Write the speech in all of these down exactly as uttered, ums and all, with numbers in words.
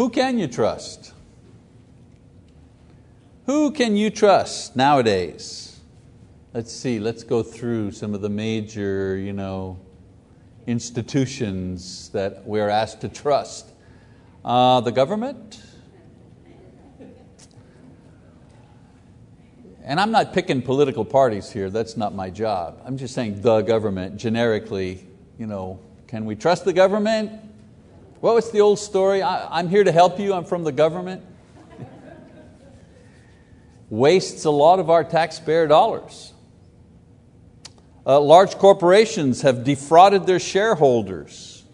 Who can you trust? Who can you trust nowadays? Let's see, let's go through some of the major, you know, institutions that we are asked to trust. Uh, the government? And I'm not picking political parties here, that's not my job. I'm just saying the government, generically, you know, can we trust the government? Well, it's the old story, I, I'm here to help you, I'm from the government. Wastes a lot of our taxpayer dollars. Uh, large corporations have defrauded their shareholders.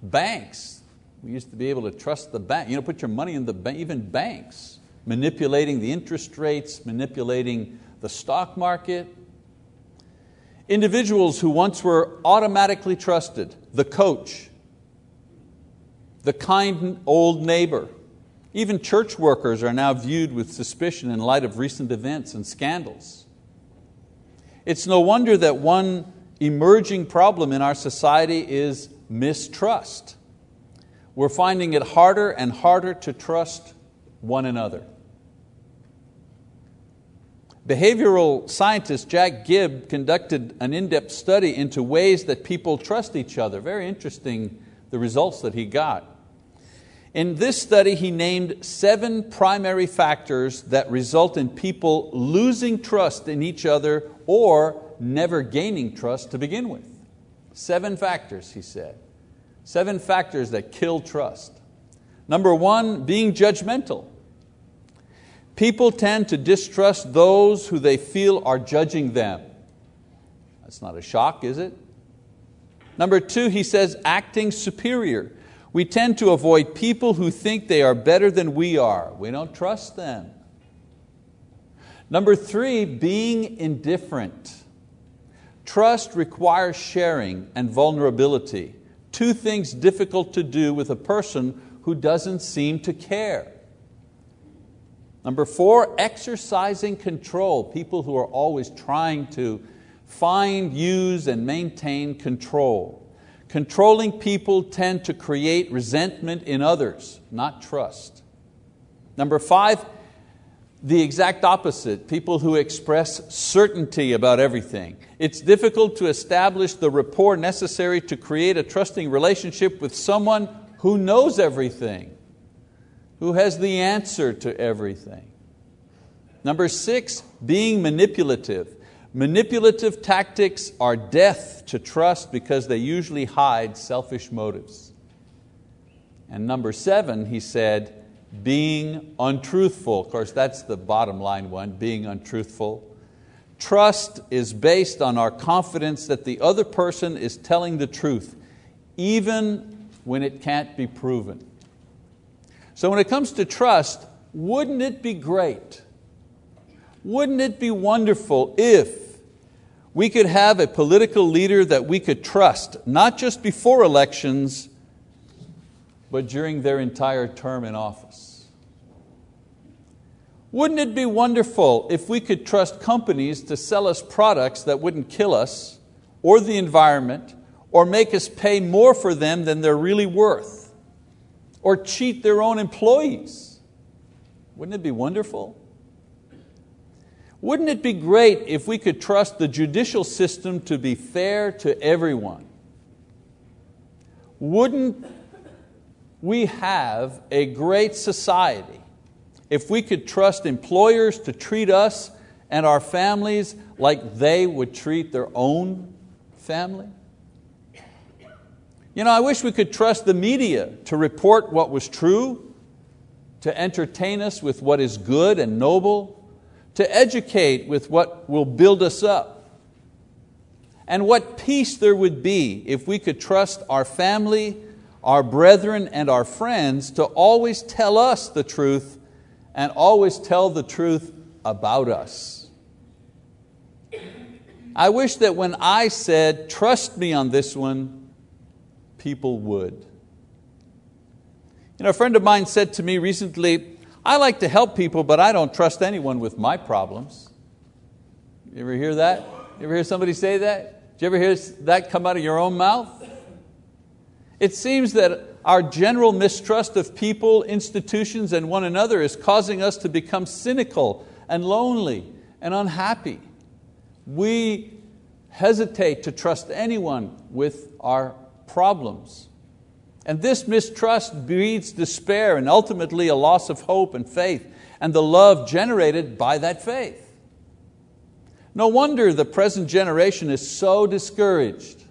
Banks, we used to be able to trust the bank, you know, put your money in the bank, even banks. Manipulating the interest rates, manipulating the stock market. Individuals who once were automatically trusted, the coach, the kind old neighbor. Even church workers are now viewed with suspicion in light of recent events and scandals. It's no wonder that one emerging problem in our society is mistrust. We're finding it harder and harder to trust one another. Behavioral scientist Jack Gibb conducted an in-depth study into ways that people trust each other. Very interesting, the results that he got. In this study, he named seven primary factors that result in people losing trust in each other or never gaining trust to begin with. Seven factors, he said. Seven factors that kill trust. Number one, being judgmental. People tend to distrust those who they feel are judging them. That's not a shock, is it? Number two, he says, acting superior. We tend to avoid people who think they are better than we are. We don't trust them. Number three, being indifferent. Trust requires sharing and vulnerability. Two things difficult to do with a person who doesn't seem to care. Number four, exercising control. People who are always trying to find, use, and maintain control. Controlling people tend to create resentment in others, not trust. Number five, the exact opposite. People who express certainty about everything. It's difficult to establish the rapport necessary to create a trusting relationship with someone who knows everything, who has the answer to everything. Number six, being manipulative. Manipulative tactics are death to trust because they usually hide selfish motives. And number seven, he said, being untruthful. Of course, that's the bottom line one, being untruthful. Trust is based on our confidence that the other person is telling the truth, even when it can't be proven. So when it comes to trust, wouldn't it be great? Wouldn't it be wonderful if we could have a political leader that we could trust, not just before elections, but during their entire term in office? Wouldn't it be wonderful if we could trust companies to sell us products that wouldn't kill us or the environment, or make us pay more for them than they're really worth, or cheat their own employees? Wouldn't it be wonderful? Wouldn't it be great if we could trust the judicial system to be fair to everyone? Wouldn't we have a great society if we could trust employers to treat us and our families like they would treat their own family? You know, I wish we could trust the media to report what was true, to entertain us with what is good and noble, to educate with what will build us up. And what peace there would be if we could trust our family, our brethren, and our friends to always tell us the truth and always tell the truth about us. I wish that when I said, "Trust me on this one," people would. You know, a friend of mine said to me recently, "I like to help people, but I don't trust anyone with my problems." You ever hear that? You ever hear somebody say that? Did you ever hear that come out of your own mouth? It seems that Our general mistrust of people, institutions, and one another is causing us to become cynical and lonely and unhappy. We hesitate to trust anyone with our problems. And this mistrust breeds despair and ultimately a loss of hope and faith and the love generated by that faith. No wonder the present generation is so discouraged.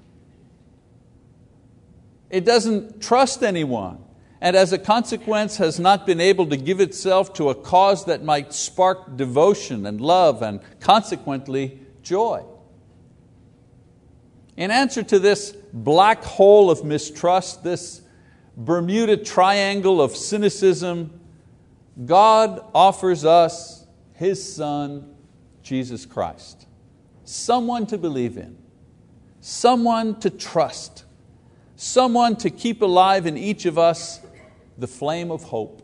It doesn't trust anyone, and as a consequence has not been able to give itself to a cause that might spark devotion and love and consequently joy. In answer to this black hole of mistrust, this Bermuda Triangle of cynicism, God offers us His Son, Jesus Christ. Someone to believe in, someone to trust, someone to keep alive in each of us the flame of hope.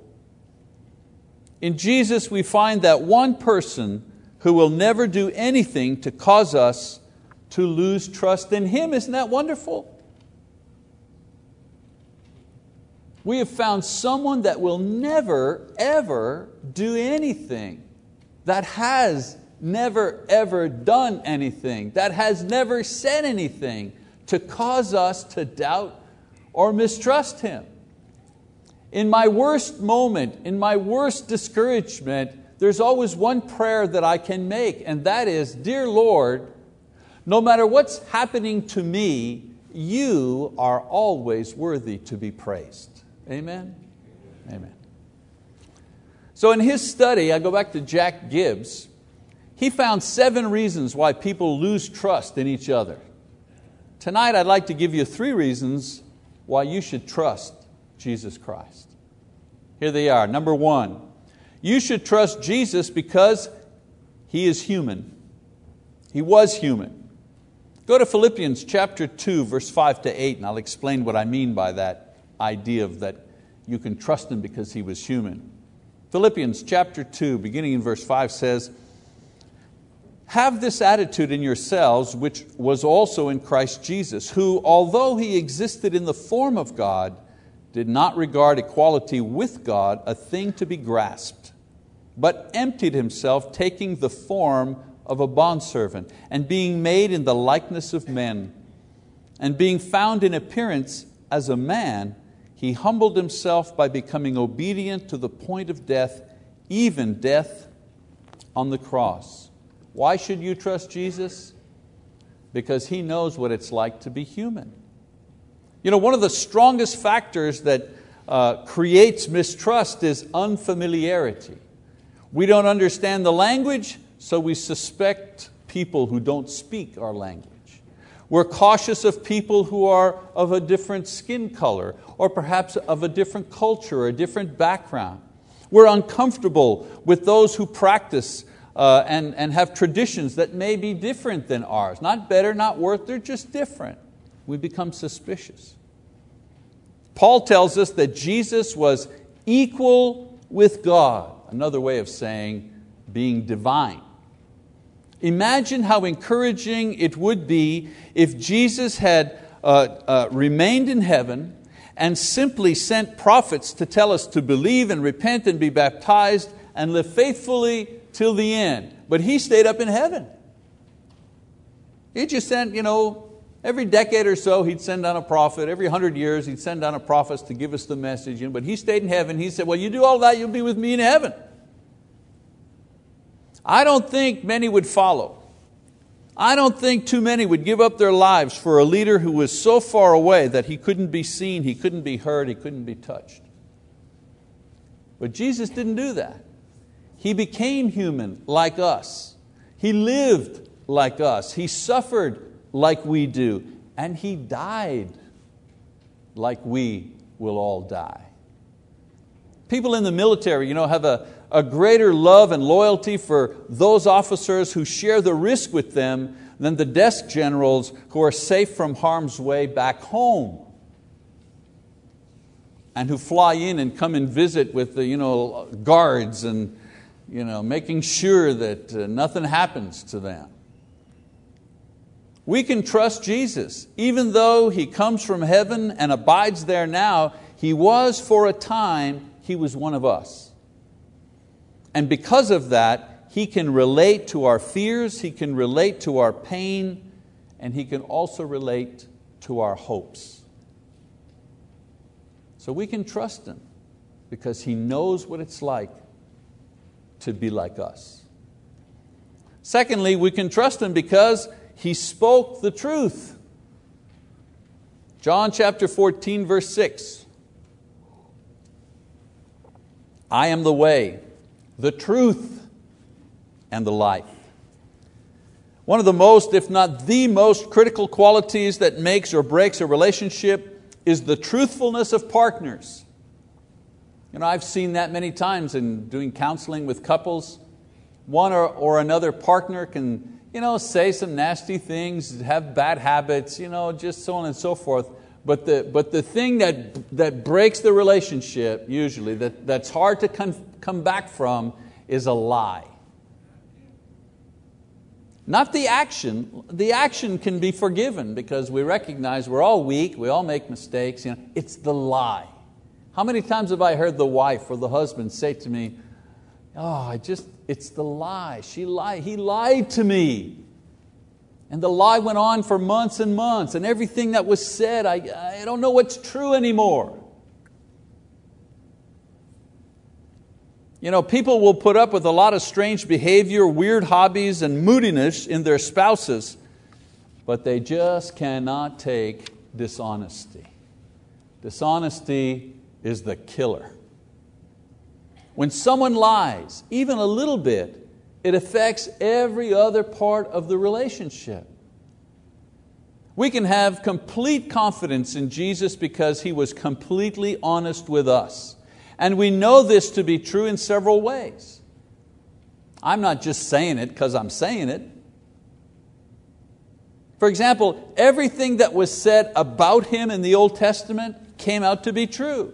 In Jesus we find that one person who will never do anything to cause us to lose trust in Him. Isn't that wonderful? We have found someone that will never, ever do anything, that has never, ever done anything, that has never said anything to cause us to doubt or mistrust Him. In my worst moment, in my worst discouragement, there's always one prayer that I can make, and that is, "Dear Lord, no matter what's happening to me, You are always worthy to be praised." Amen? Amen. So in his study, I go back to Jack Gibb, he found seven reasons why people lose trust in each other. Tonight I'd like to give you three reasons why you should trust Jesus Christ. Here they are. Number one, you should trust Jesus because He is human. He was human. Go to Philippians chapter two, verse five to eight, and I'll explain what I mean by that idea of that you can trust Him because He was human. Philippians chapter two, beginning in verse five, says, "Have this attitude in yourselves, which was also in Christ Jesus, who, although He existed in the form of God, did not regard equality with God a thing to be grasped, but emptied Himself, taking the form of a bondservant, and being made in the likeness of men, and being found in appearance as a man, He humbled Himself by becoming obedient to the point of death, even death on the cross." Why should you trust Jesus? Because He knows what it's like to be human. You know, one of the strongest factors that uh, creates mistrust is unfamiliarity. We don't understand the language, so we suspect people who don't speak our language. We're cautious of people who are of a different skin color, or perhaps of a different culture or a different background. We're uncomfortable with those who practice Uh, and, and have traditions that may be different than ours. Not better, not worse, they're just different. We become suspicious. Paul tells us that Jesus was equal with God. Another way of saying being divine. Imagine how encouraging it would be if Jesus had uh, uh, remained in heaven and simply sent prophets to tell us to believe and repent and be baptized and live faithfully till the end, but He stayed up in heaven. He just sent, you know, every decade or so He'd send down a prophet, every hundred years He'd send down a prophet to give us the message, but He stayed in heaven. He said, well, you do all that, you'll be with me in heaven. I don't think many would follow. I don't think too many would give up their lives for a leader who was so far away that he couldn't be seen, he couldn't be heard, he couldn't be touched. But Jesus didn't do that. He became human like us. He lived like us. He suffered like we do. And He died like we will all die. People in the military, you know, have a, a greater love and loyalty for those officers who share the risk with them than the desk generals who are safe from harm's way back home, and who fly in and come and visit with the, you know, guards and You know, making sure that uh, nothing happens to them. We can trust Jesus. Even though He comes from heaven and abides there now, He was for a time, He was one of us. And because of that, He can relate to our fears, He can relate to our pain, and He can also relate to our hopes. So we can trust Him because He knows what it's like to be like us. Secondly, we can trust Him because He spoke the truth. John chapter fourteen, verse six. I am the way, the truth, and the life. One of the most, if not the most, critical qualities that makes or breaks a relationship is the truthfulness of partners. You know, I've seen that many times in doing counseling with couples. One or, or another partner can, you know, say some nasty things, have bad habits, you know, just so on and so forth. But the, but the thing that, that breaks the relationship usually, that, that's hard to come, come back from, is a lie. Not the action. The action can be forgiven because we recognize we're all weak, we all make mistakes. You know, it's the lie. How many times have I heard the wife or the husband say to me, oh, I just, it's the lie, she lied, he lied to me. And the lie went on for months and months, and everything that was said, I, I don't know what's true anymore. You know, people will put up with a lot of strange behavior, weird hobbies, and moodiness in their spouses, but they just cannot take dishonesty. Dishonesty is the killer. When someone lies, even a little bit, it affects every other part of the relationship. We can have complete confidence in Jesus because He was completely honest with us. And we know this to be true in several ways. I'm not just saying it because I'm saying it. For example, everything that was said about Him in the Old Testament came out to be true.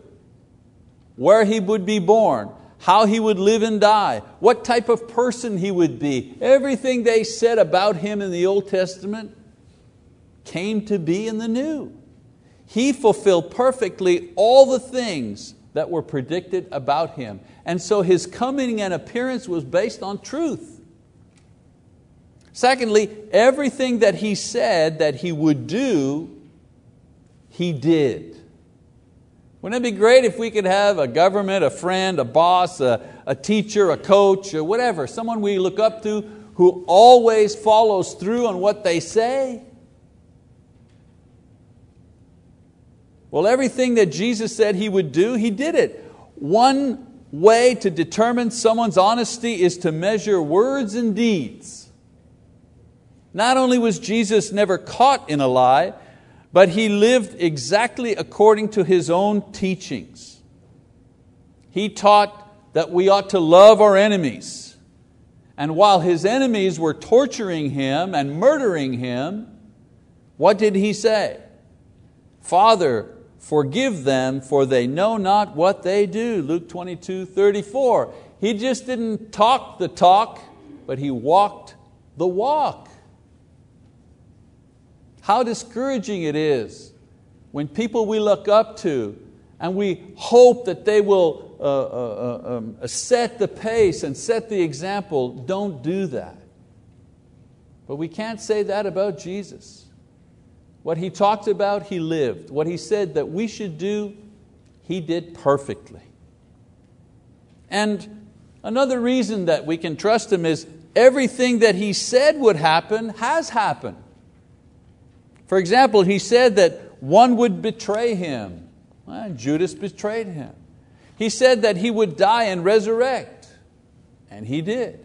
Where He would be born, how He would live and die, what type of person He would be. Everything they said about Him in the Old Testament came to be in the New. He fulfilled perfectly all the things that were predicted about Him. And so His coming and appearance was based on truth. Secondly, everything that He said that He would do, He did. Wouldn't it be great if we could have a government, a friend, a boss, a, a teacher, a coach, or whatever, someone we look up to who always follows through on what they say? Well, everything that Jesus said He would do, He did it. One way to determine someone's honesty is to measure words and deeds. Not only was Jesus never caught in a lie, but He lived exactly according to His own teachings. He taught that we ought to love our enemies. And while His enemies were torturing Him and murdering Him, what did He say? Father, forgive them, for they know not what they do. Luke twenty-two, thirty-four. He just didn't talk the talk, but He walked the walk. How discouraging it is when people we look up to and we hope that they will uh, uh, um, set the pace and set the example, don't do that. But we can't say that about Jesus. What He talked about, He lived. What He said that we should do, He did perfectly. And another reason that we can trust Him is everything that He said would happen has happened. For example, He said that one would betray Him. Well, Judas betrayed Him. He said that He would die and resurrect, and He did.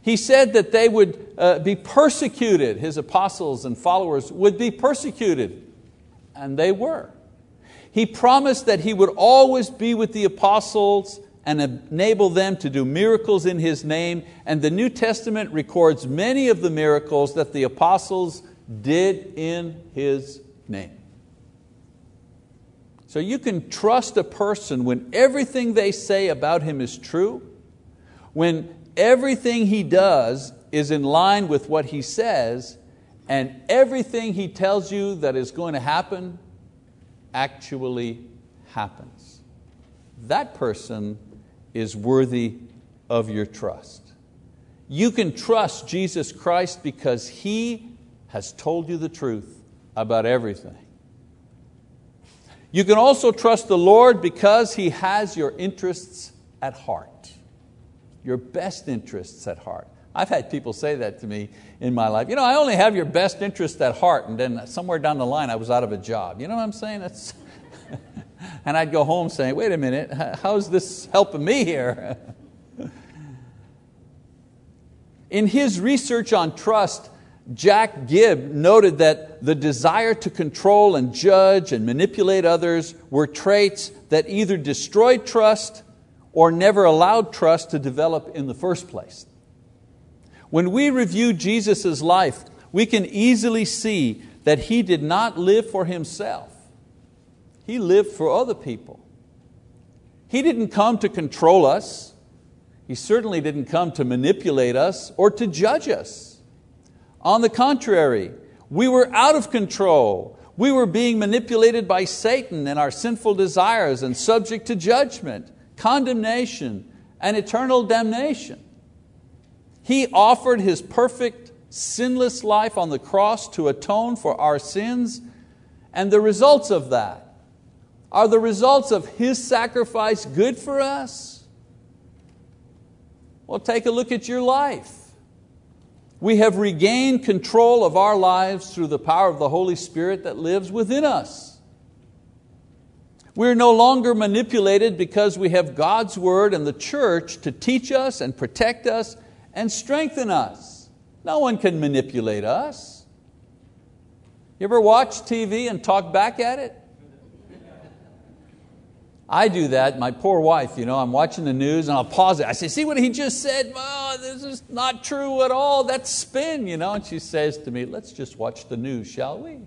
He said that they would uh, be persecuted. His apostles and followers would be persecuted, and they were. He promised that He would always be with the apostles and enable them to do miracles in His name, and the New Testament records many of the miracles that the apostles did in His name. So you can trust a person when everything they say about Him is true, when everything He does is in line with what He says, and everything He tells you that is going to happen actually happens. That person is worthy of your trust. You can trust Jesus Christ because He has told you the truth about everything. You can also trust the Lord because He has your interests at heart, your best interests at heart. I've had people say that to me in my life. You know, I only have your best interest at heart, and then somewhere down the line I was out of a job. You know what I'm saying? That's and I'd go home saying, wait a minute, how's this helping me here? In his research on trust, Jack Gibb noted that the desire to control and judge and manipulate others were traits that either destroyed trust or never allowed trust to develop in the first place. When we review Jesus' life, we can easily see that He did not live for Himself. He lived for other people. He didn't come to control us. He certainly didn't come to manipulate us or to judge us. On the contrary, we were out of control. We were being manipulated by Satan and our sinful desires and subject to judgment, condemnation, and eternal damnation. He offered His perfect, sinless life on the cross to atone for our sins, and the results of that are the results of His sacrifice good for us? Well, take a look at your life. We have regained control of our lives through the power of the Holy Spirit that lives within us. We're no longer manipulated because we have God's word and the church to teach us and protect us and strengthen us. No one can manipulate us. You ever watch T V and talk back at it? I do that. My poor wife, you know, I'm watching the news and I'll pause it. I say, see what he just said? Oh, this is not true at all. That's spin. You know? And she says to me, let's just watch the news, shall we?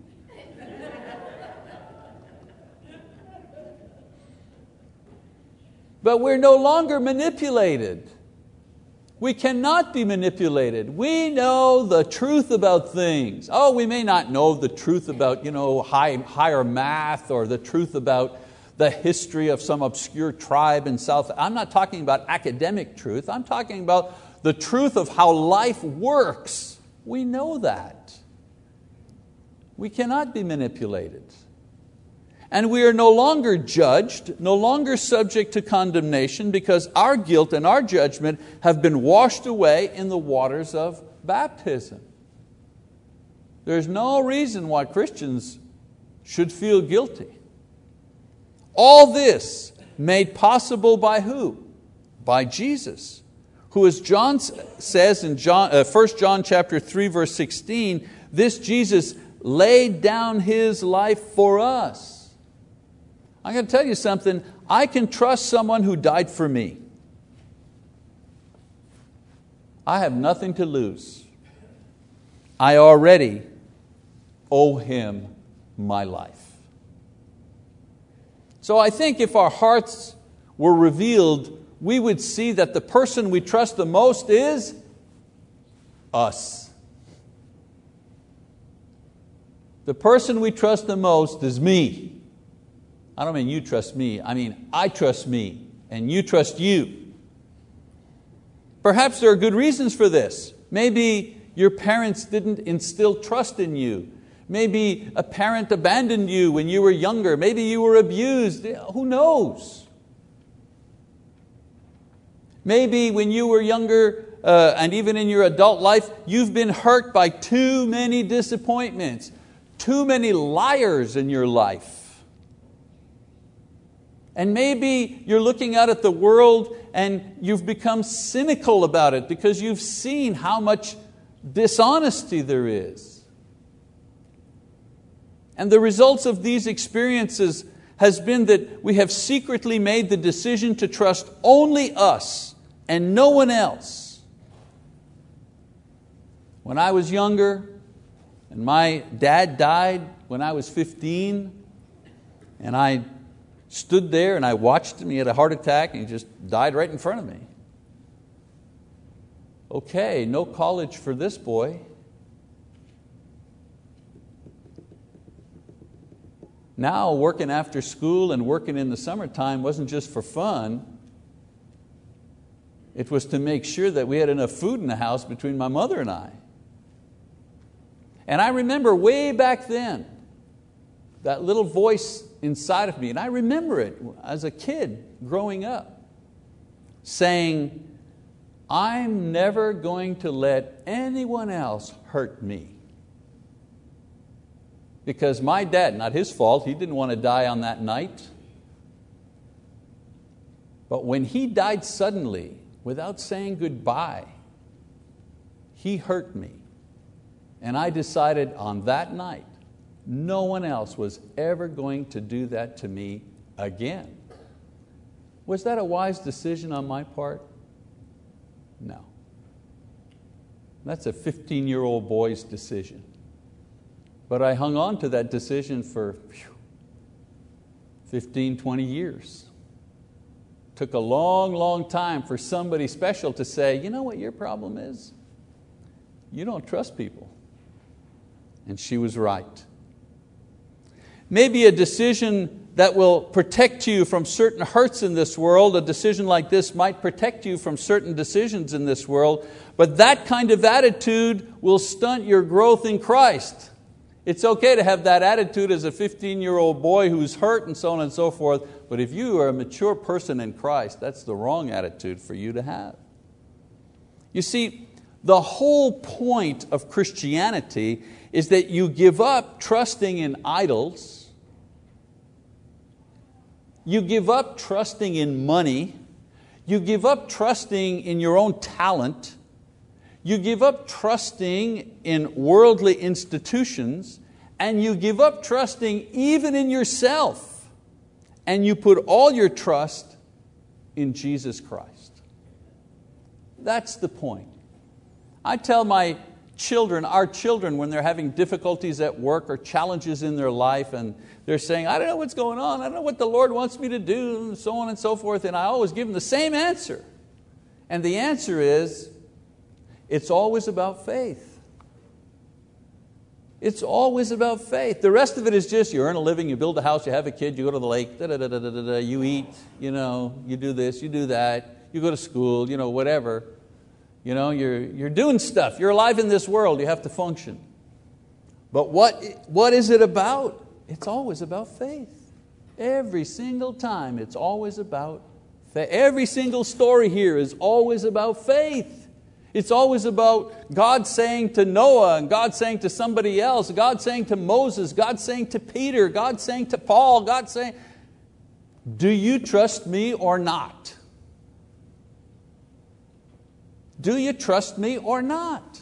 But we're no longer manipulated. We cannot be manipulated. We know the truth about things. Oh, we may not know the truth about, you know, high, higher math or the truth about the history of some obscure tribe in South. I'm not talking about academic truth. I'm talking about the truth of how life works. We know that. We cannot be manipulated. And we are no longer judged, no longer subject to condemnation because our guilt and our judgment have been washed away in the waters of baptism. There's no reason why Christians should feel guilty. All this made possible by who? By Jesus, who, as John says in John, uh, First John chapter three, verse sixteen, this Jesus laid down His life for us. I'm going to tell you something. I can trust someone who died for me. I have nothing to lose. I already owe Him my life. So I think if our hearts were revealed, we would see that the person we trust the most is us. The person we trust the most is me. I don't mean you trust me. I mean I trust me and you trust you. Perhaps there are good reasons for this. Maybe your parents didn't instill trust in you. Maybe a parent abandoned you when you were younger. Maybe you were abused. Who knows? Maybe when you were younger uh, and even in your adult life, you've been hurt by too many disappointments, too many liars in your life. And maybe you're looking out at the world and you've become cynical about it because you've seen how much dishonesty there is. And the results of these experiences has been that we have secretly made the decision to trust only us and no one else. When I was younger, and my dad died when I was fifteen, and I stood there and I watched him, he had a heart attack and he just died right in front of me. Okay, no college for this boy. Now working after school and working in the summertime wasn't just for fun. It was to make sure that we had enough food in the house between my mother and I. And I remember way back then, that little voice inside of me, and I remember it as a kid growing up, saying, I'm never going to let anyone else hurt me. Because my dad, not his fault, he didn't want to die on that night. But when he died suddenly, without saying goodbye, he hurt me. And I decided on that night, no one else was ever going to do that to me again. Was that a wise decision on my part? No. That's a fifteen-year-old boy's decision. But I hung on to that decision for fifteen, twenty years. Took a long, long time for somebody special to say, you know what your problem is? You don't trust people. And she was right. Maybe a decision that will protect you from certain hurts in this world, a decision like this might protect you from certain decisions in this world, but that kind of attitude will stunt your growth in Christ. It's okay to have that attitude as a fifteen-year-old boy who's hurt and so on and so forth, but if you are a mature person in Christ, that's the wrong attitude for you to have. You see, the whole point of Christianity is that you give up trusting in idols, you give up trusting in money, you give up trusting in your own talent, you give up trusting in worldly institutions, and you give up trusting even in yourself, and you put all your trust in Jesus Christ. That's the point. I tell my children, our children, when they're having difficulties at work or challenges in their life, and they're saying, I don't know what's going on, I don't know what the Lord wants me to do, and so on and so forth, and I always give them the same answer. And the answer is, it's always about faith. It's always about faith. The rest of it is just you earn a living, you build a house, you have a kid, you go to the lake, da da da da da da. You eat, you know, you do this, you do that, you go to school, you know, whatever. You know, you're you're doing stuff. You're alive in this world. You have to function. But what what is it about? It's always about faith. Every single time, it's always about faith. Every single story here is always about faith. It's always about God saying to Noah and God saying to somebody else, God saying to Moses, God saying to Peter, God saying to Paul, God saying, do you trust me or not? Do you trust me or not?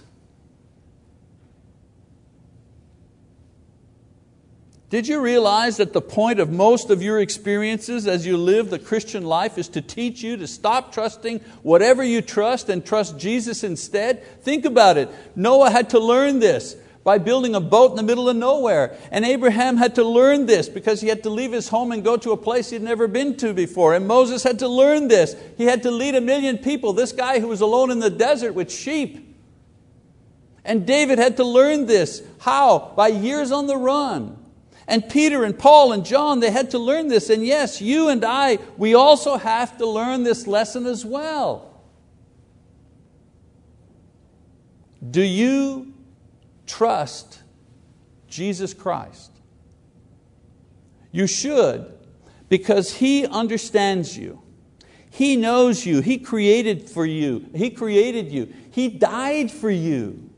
Did you realize that the point of most of your experiences as you live the Christian life is to teach you to stop trusting whatever you trust and trust Jesus instead? Think about it. Noah had to learn this by building a boat in the middle of nowhere. And Abraham had to learn this because he had to leave his home and go to a place he'd never been to before. And Moses had to learn this. He had to lead a million people. This guy who was alone in the desert with sheep. And David had to learn this. How? By years on the run. And Peter and Paul and John, they had to learn this. And yes, you and I, we also have to learn this lesson as well. Do you trust Jesus Christ? You should, because He understands you. He knows you. He created for you. He created you. He died for you.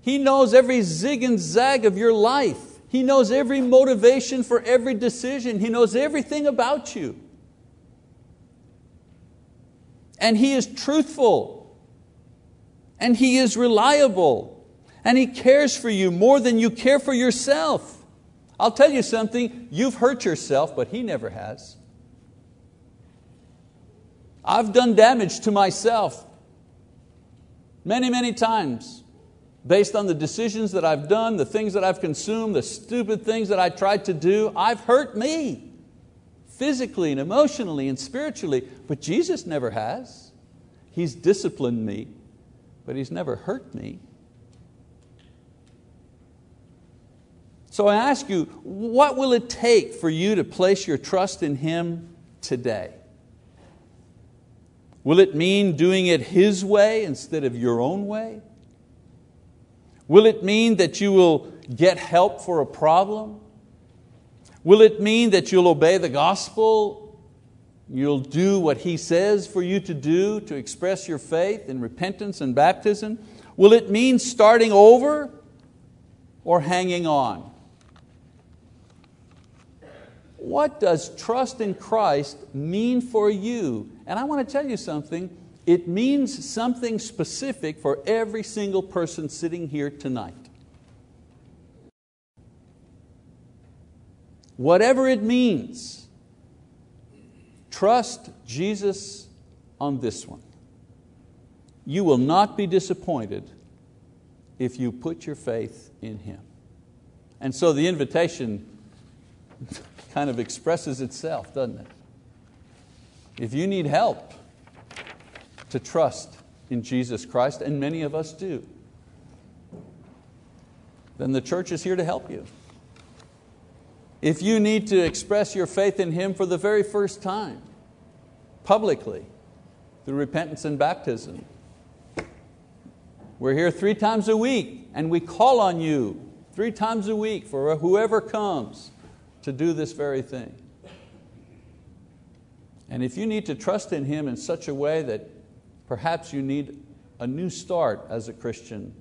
He knows every zig and zag of your life. He knows every motivation for every decision. He knows everything about you. And He is truthful. And He is reliable. And He cares for you more than you care for yourself. I'll tell you something, you've hurt yourself, but He never has. I've done damage to myself many, many times. Based on the decisions that I've done, the things that I've consumed, the stupid things that I tried to do, I've hurt me physically and emotionally and spiritually, but Jesus never has. He's disciplined me, but He's never hurt me. So I ask you, what will it take for you to place your trust in Him today? Will it mean doing it His way instead of your own way? Will it mean that you will get help for a problem? Will it mean that you'll obey the gospel? You'll do what He says for you to do to express your faith in repentance and baptism? Will it mean starting over or hanging on? What does trust in Christ mean for you? And I want to tell you something. It means something specific for every single person sitting here tonight. Whatever it means, trust Jesus on this one. You will not be disappointed if you put your faith in Him. And so the invitation kind of expresses itself, doesn't it? If you need help to trust in Jesus Christ, and many of us do, then the church is here to help you. If you need to express your faith in Him for the very first time, publicly, through repentance and baptism, we're here three times a week, and we call on you three times a week for whoever comes to do this very thing. And if you need to trust in Him in such a way that perhaps you need a new start as a Christian,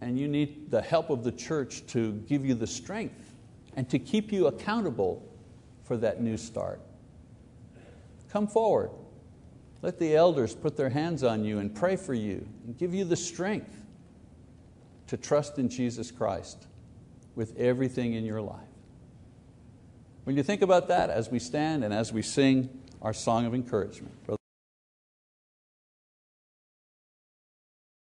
and you need the help of the church to give you the strength and to keep you accountable for that new start, come forward. Let the elders put their hands on you and pray for you and give you the strength to trust in Jesus Christ with everything in your life. When you think about that, as we stand and as we sing our song of encouragement.